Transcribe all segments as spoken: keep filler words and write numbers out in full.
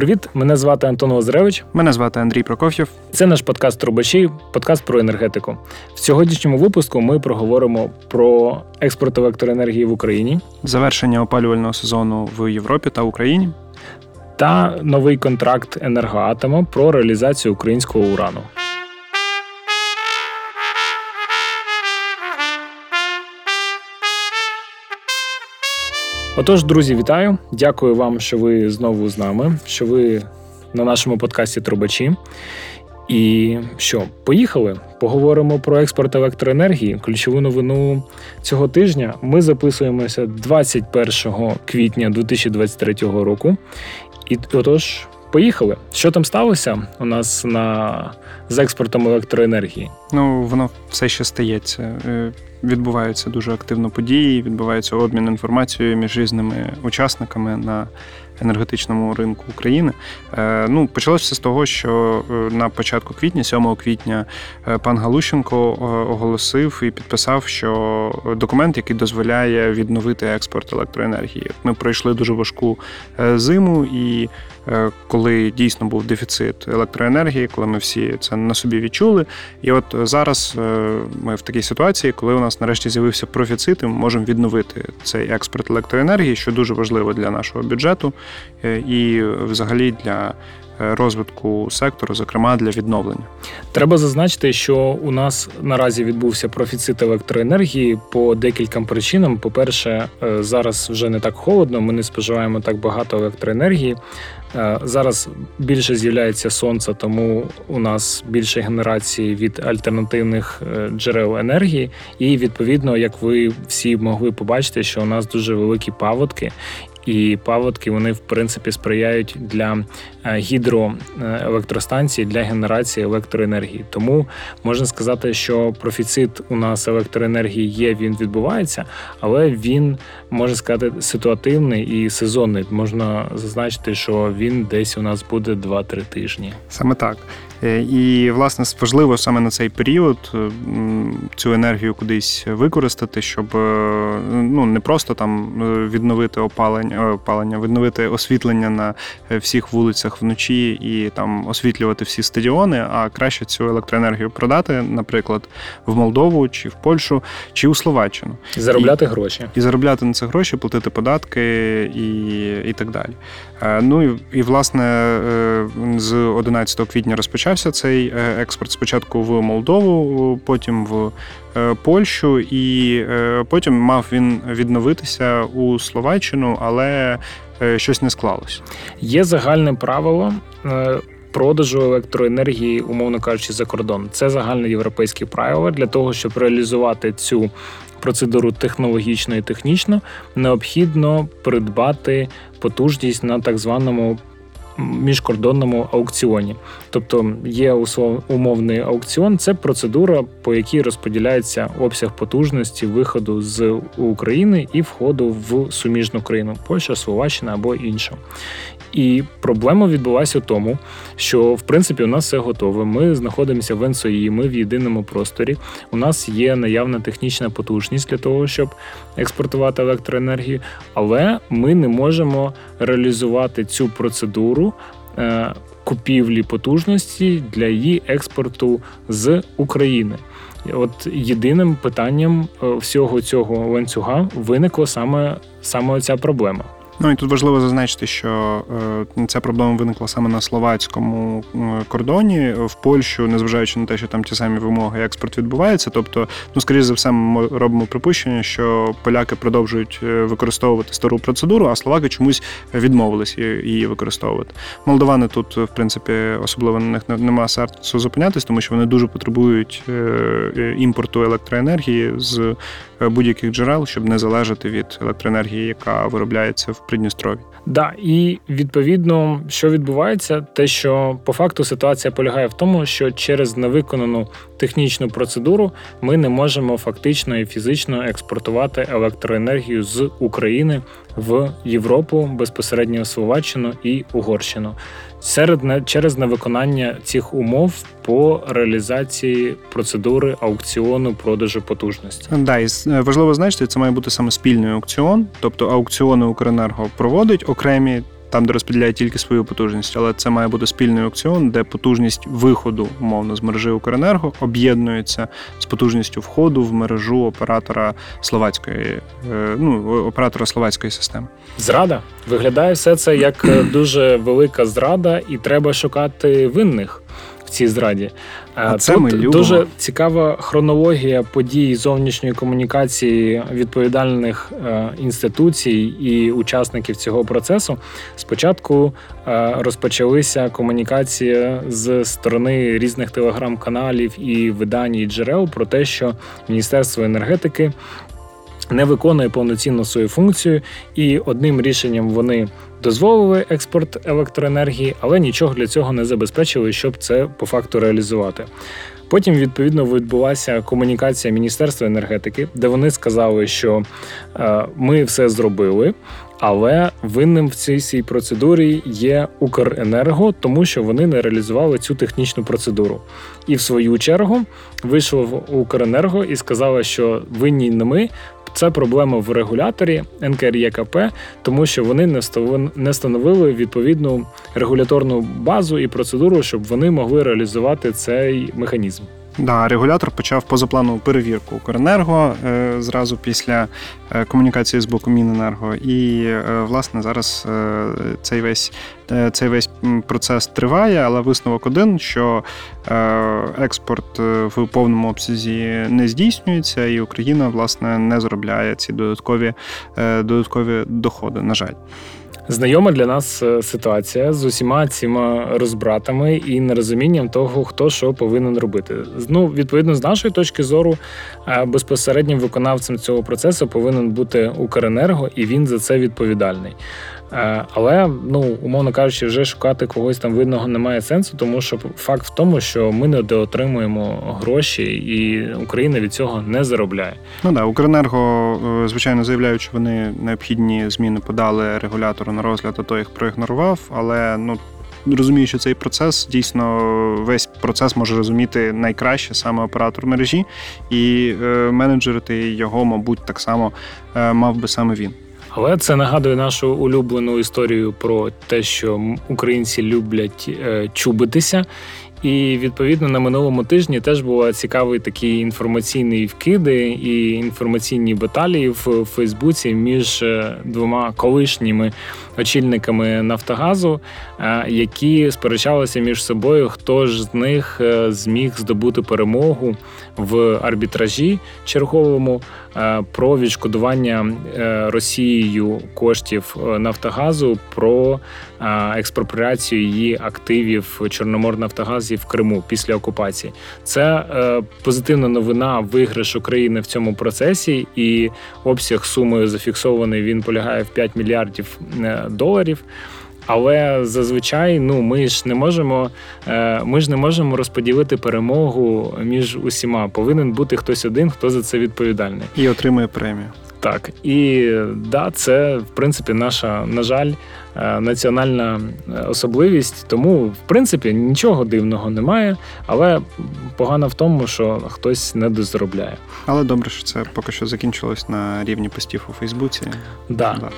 Привіт, мене звати Антон Озеревич. Мене звати Андрій Прокоф'єв. Це наш подкаст «Трубачі», подкаст про енергетику. В сьогоднішньому випуску ми проговоримо про експорт електроенергії в Україні, завершення опалювального сезону в Європі та Україні та новий контракт «Енергоатома» про реалізацію українського урану. Отож, друзі, вітаю. Дякую вам, що ви знову з нами, що ви на нашому подкасті «Трубачі». І що, поїхали? Поговоримо про експорт електроенергії. Ключову новину цього тижня. Ми записуємося двадцять першого квітня дві тисячі двадцять третього року. І отож, поїхали. Що там сталося у нас на... з експортом електроенергії? Ну, воно все ще стається. Відбуваються дуже активно події, відбувається обмін інформацією між різними учасниками на енергетичному ринку України. Ну, почалося все з того, що на початку квітня, сьомого квітня, пан Галущенко оголосив і підписав, що документ, який дозволяє відновити експорт електроенергії. Ми пройшли дуже важку зиму, і коли дійсно був дефіцит електроенергії, коли ми всі це на собі відчули, і от зараз ми в такій ситуації, коли у нас нарешті з'явився профіцит, і ми можемо відновити цей експорт електроенергії, що дуже важливо для нашого бюджету і взагалі для розвитку сектору, зокрема для відновлення. Треба зазначити, що у нас наразі відбувся профіцит електроенергії по декільком причинам. По-перше, зараз вже не так холодно, ми не споживаємо так багато електроенергії. Зараз більше з'являється сонце, тому у нас більше генерації від альтернативних джерел енергії. І, відповідно, як ви всі могли побачити, що у нас дуже великі паводки. І паводки, вони, в принципі, сприяють для гідроелектростанцій, для генерації електроенергії. Тому можна сказати, що профіцит у нас електроенергії є, він відбувається, але він, можна сказати, ситуативний і сезонний. Можна зазначити, що він десь у нас буде два-три тижні. Саме так. І, власне, важливо саме на цей період цю енергію кудись використати, щоб ну, не просто там відновити опалення, опалення, відновити освітлення на всіх вулицях вночі і там освітлювати всі стадіони, а краще цю електроенергію продати, наприклад, в Молдову, чи в Польщу, чи у Словаччину. І заробляти і, гроші. І заробляти на це гроші, платити податки і, і так далі. Ну і, і, власне, з одинадцятого квітня розпочав цей експорт спочатку в Молдову, потім в Польщу, і потім мав він відновитися у Словаччину, але щось не склалось. Є загальне правило продажу електроенергії, умовно кажучи, за кордон. Це загальне європейське правило. Для того, щоб реалізувати цю процедуру технологічно і технічно, необхідно придбати потужність на так званому міжкордонному аукціоні. Тобто є умовний аукціон, це процедура, по якій розподіляється обсяг потужності виходу з України і входу в суміжну країну – Польща, Словаччина або інша. І проблема відбулася в тому, що, в принципі, у нас все готове. Ми знаходимося в ен ес о і, ми в єдиному просторі. У нас є наявна технічна потужність для того, щоб експортувати електроенергію, але ми не можемо реалізувати цю процедуру е- купівлі потужності для її експорту з України. От єдиним питанням всього цього ланцюга виникла саме, саме ця проблема. Ну і тут важливо зазначити, що ця проблема виникла саме на словацькому кордоні. В Польщу, незважаючи на те, що там ті самі вимоги, експорт відбувається. Тобто, ну, скоріш за все, ми робимо припущення, що поляки продовжують використовувати стару процедуру, а словаки чомусь відмовились її використовувати. Молдовани тут, в принципі, особливо на них нема сенсу зупинятись, тому що вони дуже потребують імпорту електроенергії з будь-яких джерел, щоб не залежати від електроенергії, яка виробляється в Придністров'ї. Да, і, відповідно, що відбувається, те, що по факту ситуація полягає в тому, що через невиконану технічну процедуру ми не можемо фактично і фізично експортувати електроенергію з України в Європу, безпосередньо Словаччину і Угорщину. Серед, через невиконання цих умов по реалізації процедури аукціону продажу потужності. Да, і важливо значити, це має бути саме спільний аукціон, тобто аукціони Укренерго проводить окремі, там, де розподіляє тільки свою потужність, але це має бути спільний аукціон, де потужність виходу, умовно, з мережі Укренерго об'єднується з потужністю входу в мережу оператора словацької, ну, оператора словацької системи. Зрада? Виглядає все це як дуже велика зрада, і треба шукати винних в цій зраді. А це Тут ми любимо. Дуже цікава хронологія подій зовнішньої комунікації відповідальних інституцій і учасників цього процесу. Спочатку розпочалися комунікації з сторони різних телеграм-каналів і видань, і джерел про те, що Міністерство енергетики не виконує повноцінно свою функцію, і одним рішенням вони дозволили експорт електроенергії, але нічого для цього не забезпечили, щоб це по факту реалізувати. Потім, відповідно, відбулася комунікація Міністерства енергетики, де вони сказали, що е, ми все зробили, але винним в цій цій процедурі є Укренерго, тому що вони не реалізували цю технічну процедуру. І в свою чергу вийшло в Укренерго і сказало, що винні не ми, це проблема в регуляторі ен ка ер є ка пе, тому що вони не встановили відповідну регуляторну базу і процедуру, щоб вони могли реалізувати цей механізм. Да, регулятор почав позапланову перевірку Укренерго е, зразу після е, комунікації з боку Міненерго. І, е, власне, зараз е, цей, весь, е, цей весь процес триває, але висновок один, що е, експорт в повному обсязі не здійснюється, і Україна, власне, не заробляє ці додаткові, е, додаткові доходи, на жаль. Знайома для нас ситуація з усіма цими розбратами і нерозумінням того, хто що повинен робити. Ну, відповідно, з нашої точки зору, безпосереднім виконавцем цього процесу повинен бути Укренерго, і він за це відповідальний. Але, ну, умовно кажучи, вже шукати когось там винного немає сенсу, тому що факт в тому, що ми недоотримуємо гроші, і Україна від цього не заробляє. Ну да, Укренерго, звичайно, заявляють, що вони необхідні зміни подали регулятору на розгляд, а той їх проігнорував, але, ну, розуміючи цей процес, дійсно весь процес може розуміти найкраще саме оператор мережі, і менеджерити його, мабуть, так само мав би саме він. Але це нагадує нашу улюблену історію про те, що українці люблять чубитися. І, відповідно, на минулому тижні теж були цікаві такі інформаційні вкиди і інформаційні баталії в Фейсбуці між двома колишніми очільниками Нафтогазу, які сперечалися між собою, хто ж з них зміг здобути перемогу в арбітражі черговому про відшкодування Росією коштів Нафтогазу, про експропріацію її активів Чорноморнафтогаз в Криму після окупації. Це е, позитивна новина, виграш України в цьому процесі, і обсяг суми зафіксований, він полягає в п'ять мільярдів доларів. Але зазвичай, ну, ми ж не можемо, ми ж не можемо розподілити перемогу між усіма. Повинен бути хтось один, хто за це відповідальний. І отримує премію. Так. І, да, це, в принципі, наша, на жаль, національна особливість. Тому, в принципі, нічого дивного немає, але погано в тому, що хтось недозаробляє. Але добре, що це поки що закінчилось на рівні постів у Фейсбуці. Да. Да.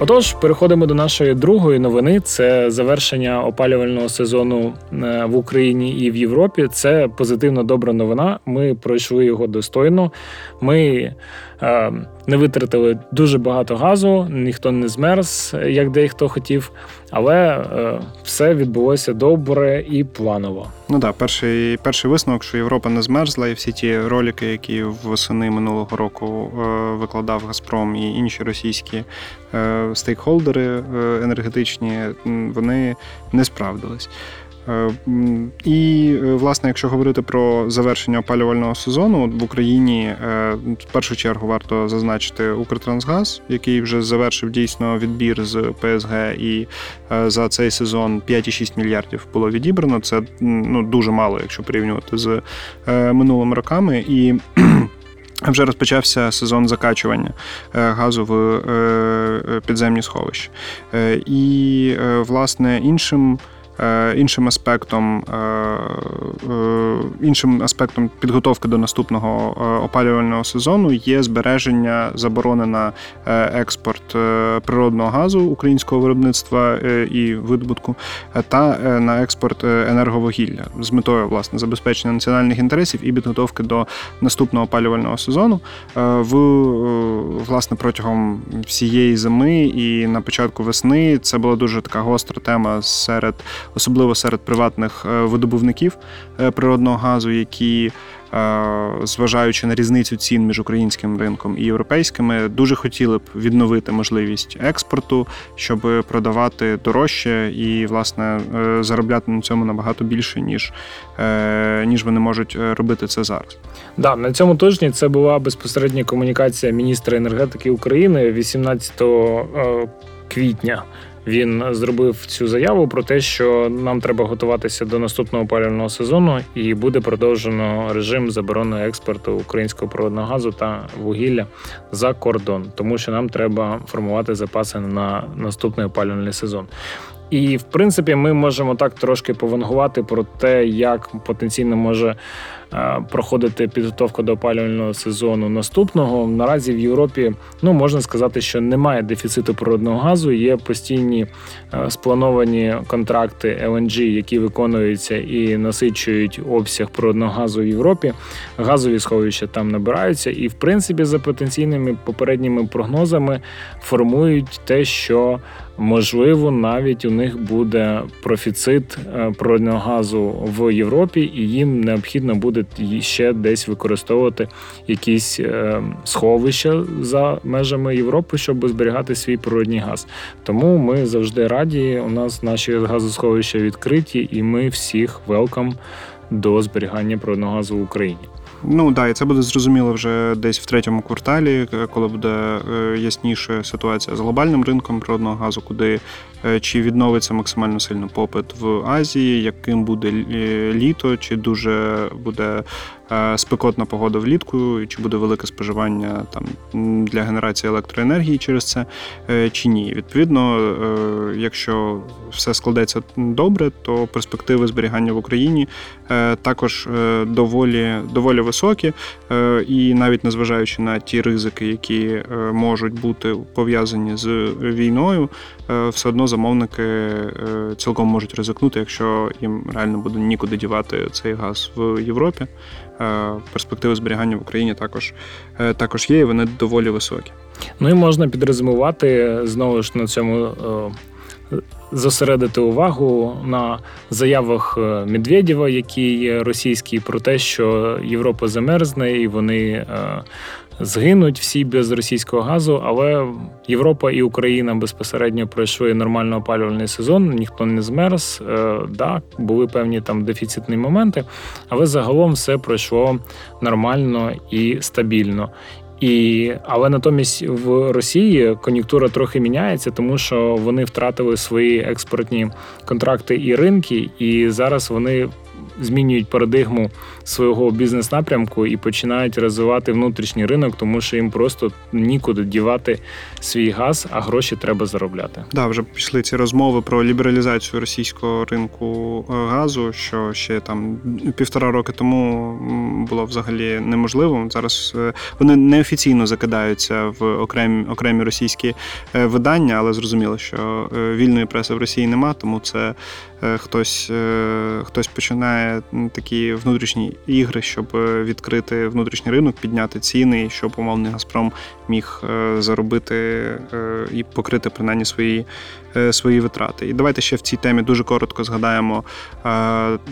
Отож, переходимо до нашої другої новини. Це завершення опалювального сезону в Україні і в Європі. Це позитивно добра новина. Ми пройшли його достойно. Ми е, не витратили дуже багато газу, ніхто не змерз, як дехто хотів. Але е, все відбулося добре і планово. Ну так, перший, перший висновок, що Європа не змерзла, і всі ті ролики, які восени минулого року е, викладав «Газпром» і інші російські е, стейкхолдери енергетичні, вони не справдились. І, власне, якщо говорити про завершення опалювального сезону, в Україні в першу чергу варто зазначити Укртрансгаз, який вже завершив дійсно відбір з П С Г, і за цей сезон п'ять цілих шість мільярдів було відібрано. Це, ну, дуже мало, якщо порівнювати з минулими роками. І вже розпочався сезон закачування газу в підземні сховища. І, власне, іншим іншим аспектом, іншим аспектом підготовки до наступного опалювального сезону є збереження заборони на експорт природного газу українського виробництва і видобутку та на експорт енерговугілля з метою, власне, забезпечення національних інтересів і підготовки до наступного опалювального сезону. В, власне, протягом всієї зими і на початку весни це була дуже така гостра тема серед, особливо серед приватних видобувників природного газу, які, зважаючи на різницю цін між українським ринком і європейськими, дуже хотіли б відновити можливість експорту, щоб продавати дорожче і, власне, заробляти на цьому набагато більше, ніж, ніж вони можуть робити це зараз. Да, на цьому тижні це була безпосередня комунікація міністра енергетики України вісімнадцятого квітня. Він зробив цю заяву про те, що нам треба готуватися до наступного опалювального сезону і буде продовжено режим заборони експорту українського природного газу та вугілля за кордон, тому що нам треба формувати запаси на наступний опалювальний сезон. І, в принципі, ми можемо так трошки повангувати про те, як потенційно може проходити підготовка до опалювального сезону наступного. Наразі в Європі, ну, можна сказати, що немає дефіциту природного газу, є постійні сплановані контракти ел ен джі, які виконуються і насичують обсяг природного газу в Європі. Газові сховища там набираються і, в принципі, за потенційними попередніми прогнозами формують те, що, можливо, навіть у них буде профіцит природного газу в Європі і їм необхідно буде ще десь використовувати якісь е, сховища за межами Європи, щоб зберігати свій природний газ. Тому ми завжди раді, у нас наші газосховища відкриті, і ми всіх велкам до зберігання природного газу в Україні. Ну, да, і це буде зрозуміло вже десь в третьому кварталі, коли буде ясніша ситуація з глобальним ринком природного газу, куди чи відновиться максимально сильно попит в Азії, яким буде літо, чи дуже буде спекотна погода влітку, чи буде велике споживання там для генерації електроенергії через це, чи ні. Відповідно, якщо все складеться добре, то перспективи зберігання в Україні також доволі, доволі високі. І навіть незважаючи на ті ризики, які можуть бути пов'язані з війною, все одно замовники цілком можуть ризикнути, якщо їм реально буде нікуди дівати цей газ в Європі. Перспективи зберігання в Україні також, також є, і вони доволі високі. Ну і можна підрезюмувати, знову ж на цьому зосередити увагу на заявах Медведєва, який є російський, про те, що Європа замерзне і вони згинуть всі без російського газу, але Європа і Україна безпосередньо пройшли нормально опалювальний сезон, ніхто не змерз, е, да, були певні там дефіцитні моменти, але загалом все пройшло нормально і стабільно. І, але натомість в Росії кон'юнктура трохи міняється, тому що вони втратили свої експортні контракти і ринки, і зараз вони змінюють парадигму свого бізнес-напрямку і починають розвивати внутрішній ринок, тому що їм просто нікуди дівати свій газ, а гроші треба заробляти. Да, вже пішли ці розмови про лібералізацію російського ринку газу, що ще там півтора роки тому було взагалі неможливо. Зараз вони неофіційно закидаються в окремі, окремі російські видання, але зрозуміло, що вільної преси в Росії нема, тому це хтось, хтось починає такі внутрішні ігри, щоб відкрити внутрішній ринок, підняти ціни, щоб умовний Газпром міг заробити і покрити принаймні свої, свої витрати. І давайте ще в цій темі дуже коротко згадаємо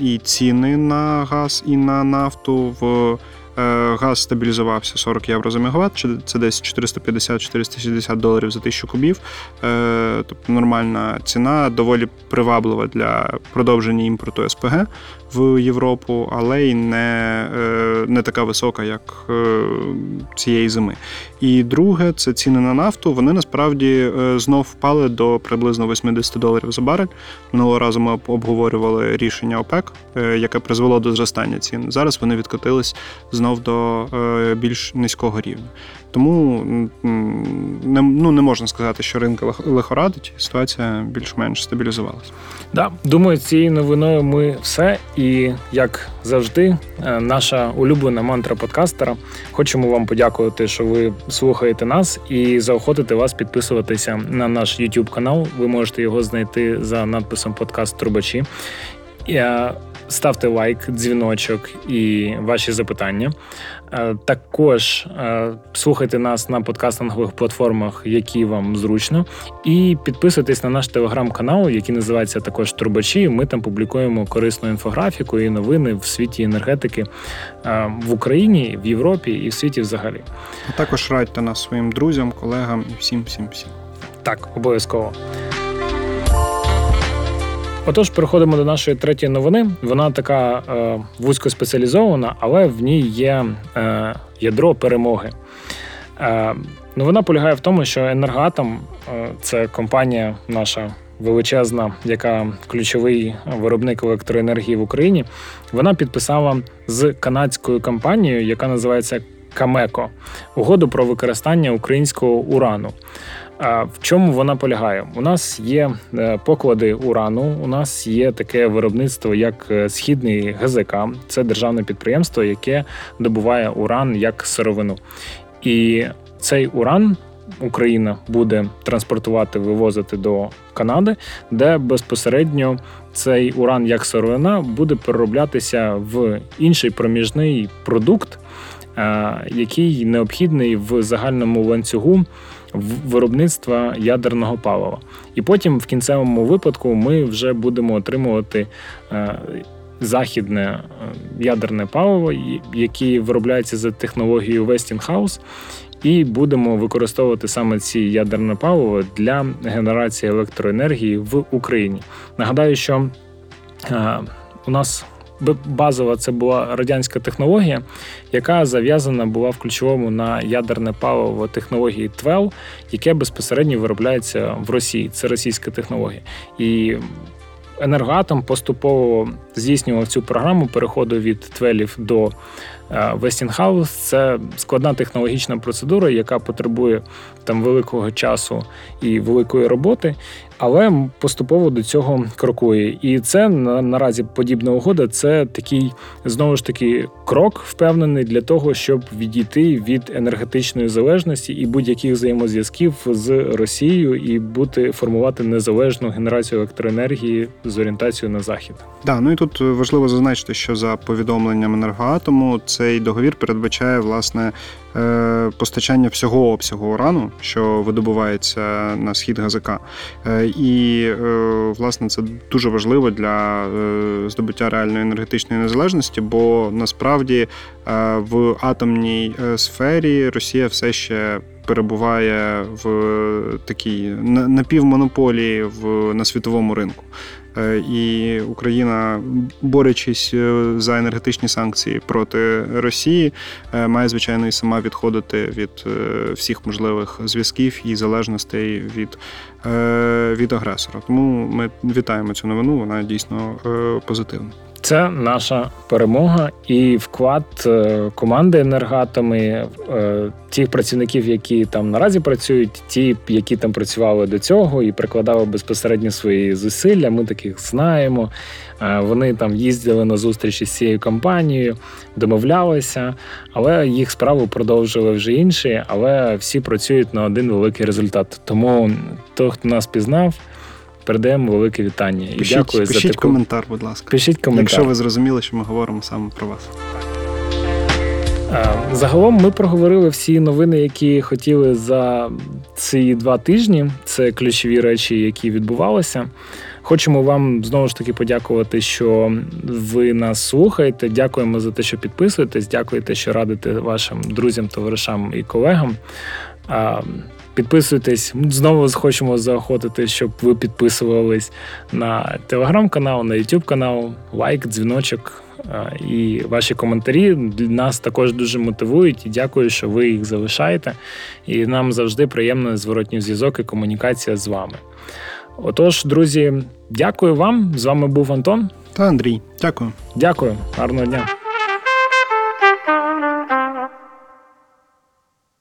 і ціни на газ, і на нафту. В Газ стабілізувався сорок євро за мегаватт, це десь чотириста п'ятдесят - чотириста шістдесят доларів за тисячу кубів. Тобто нормальна ціна, доволі приваблива для продовження імпорту ес пе ге в Європу, але й не, не така висока, як цієї зими. І друге, це ціни на нафту. Вони насправді знов впали до приблизно вісімдесят доларів за барель. Минулого разу ми обговорювали рішення ОПЕК, яке призвело до зростання цін. Зараз вони відкотились знову знов до більш низького рівня. Тому не, ну, не можна сказати, що ринки лихорадить, ситуація більш-менш стабілізувалася. Да. Думаю, цією новиною ми все. І, як завжди, наша улюблена мантра подкастера. Хочемо вам подякувати, що ви слухаєте нас, і заохотити вас підписуватися на наш YouTube-канал. Ви можете його знайти за надписом «Подкаст Трубачі». Ставте лайк, дзвіночок і ваші запитання. Також слухайте нас на подкастингових платформах, які вам зручно. І підписуйтесь на наш телеграм-канал, який називається також «Трубачі». Ми там публікуємо корисну інфографіку і новини в світі енергетики в Україні, в Європі і в світі взагалі. А також радьте нас своїм друзям, колегам і всім-всім-всім. Так, обов'язково. Отож, переходимо до нашої третьої новини. Вона така е, вузькоспеціалізована, але в ній є е, ядро перемоги. Е, новина полягає в тому, що Енергоатом е, – це компанія наша величезна, яка ключовий виробник електроенергії в Україні. Вона підписала з канадською компанією, яка називається Камеко, угоду про використання українського урану. В чому вона полягає? У нас є поклади урану, у нас є таке виробництво, як Східний ГЗК. Це державне підприємство, яке добуває уран як сировину. І цей уран Україна буде транспортувати, вивозити до Канади, де безпосередньо цей уран як сировина буде перероблятися в інший проміжний продукт, який необхідний в загальному ланцюгу виробництва ядерного палива. І потім в кінцевому випадку ми вже будемо отримувати західне ядерне паливо, яке виробляється за технологією Westinghouse, і будемо використовувати саме ці ядерне паливо для генерації електроенергії в Україні. Нагадаю, що у нас базова це була радянська технологія, яка зав'язана була в ключовому на ядерне паливо технології ТВЕЛ, яке безпосередньо виробляється в Росії. Це російська технологія. І Енергоатом поступово здійснював цю програму переходу від ТВЕЛів до Westinghouse. Це складна технологічна процедура, яка потребує там великого часу і великої роботи, але поступово до цього крокує. І це на, наразі подібна угода, це такий, знову ж таки, крок впевнений для того, щоб відійти від енергетичної залежності і будь-яких взаємозв'язків з Росією і бути, формувати незалежну генерацію електроенергії з орієнтацією на Захід. Да, ну і тут важливо зазначити, що за повідомленням Енергоатому цей договір передбачає, власне, постачання всього обсягу урану, що видобувається на схід ГЗК. І, власне, це дуже важливо для здобуття реальної енергетичної незалежності, бо, насправді, в атомній сфері Росія все ще перебуває в такій напівмонополії в, на світовому ринку. І Україна, борючись за енергетичні санкції проти Росії, має, звичайно, і сама відходити від всіх можливих зв'язків і залежностей від, від агресора. Тому ми вітаємо цю новину, вона дійсно позитивна. Це наша перемога і вклад команди Енергоатоми, тих працівників, які там наразі працюють, ті, які там працювали до цього і прикладали безпосередньо свої зусилля. Ми таких знаємо. Вони там їздили на зустрічі з цією компанією, домовлялися, але їх справу продовжили вже інші, але всі працюють на один великий результат. Тому той, хто нас пізнав, передаємо велике вітання. Пишіть, і дякую пишіть за таку... коментар, будь ласка. Пишіть коментар. Якщо ви зрозуміли, що ми говоримо саме про вас. Загалом ми проговорили всі новини, які хотіли за ці два тижні. Це ключові речі, які відбувалися. Хочемо вам, знову ж таки, подякувати, що ви нас слухаєте. Дякуємо за те, що підписуєтесь. Дякуєте, що радите вашим друзям, товаришам і колегам. Підписуйтесь. Знову хочемо заохотити, щоб ви підписувались на телеграм-канал, на ютуб-канал, лайк, дзвіночок і ваші коментарі нас також дуже мотивують. І дякую, що ви їх залишаєте. І нам завжди приємно зворотній зв'язок і комунікація з вами. Отож, друзі, дякую вам. З вами був Антон та Андрій. Дякую. Дякую. Гарного дня.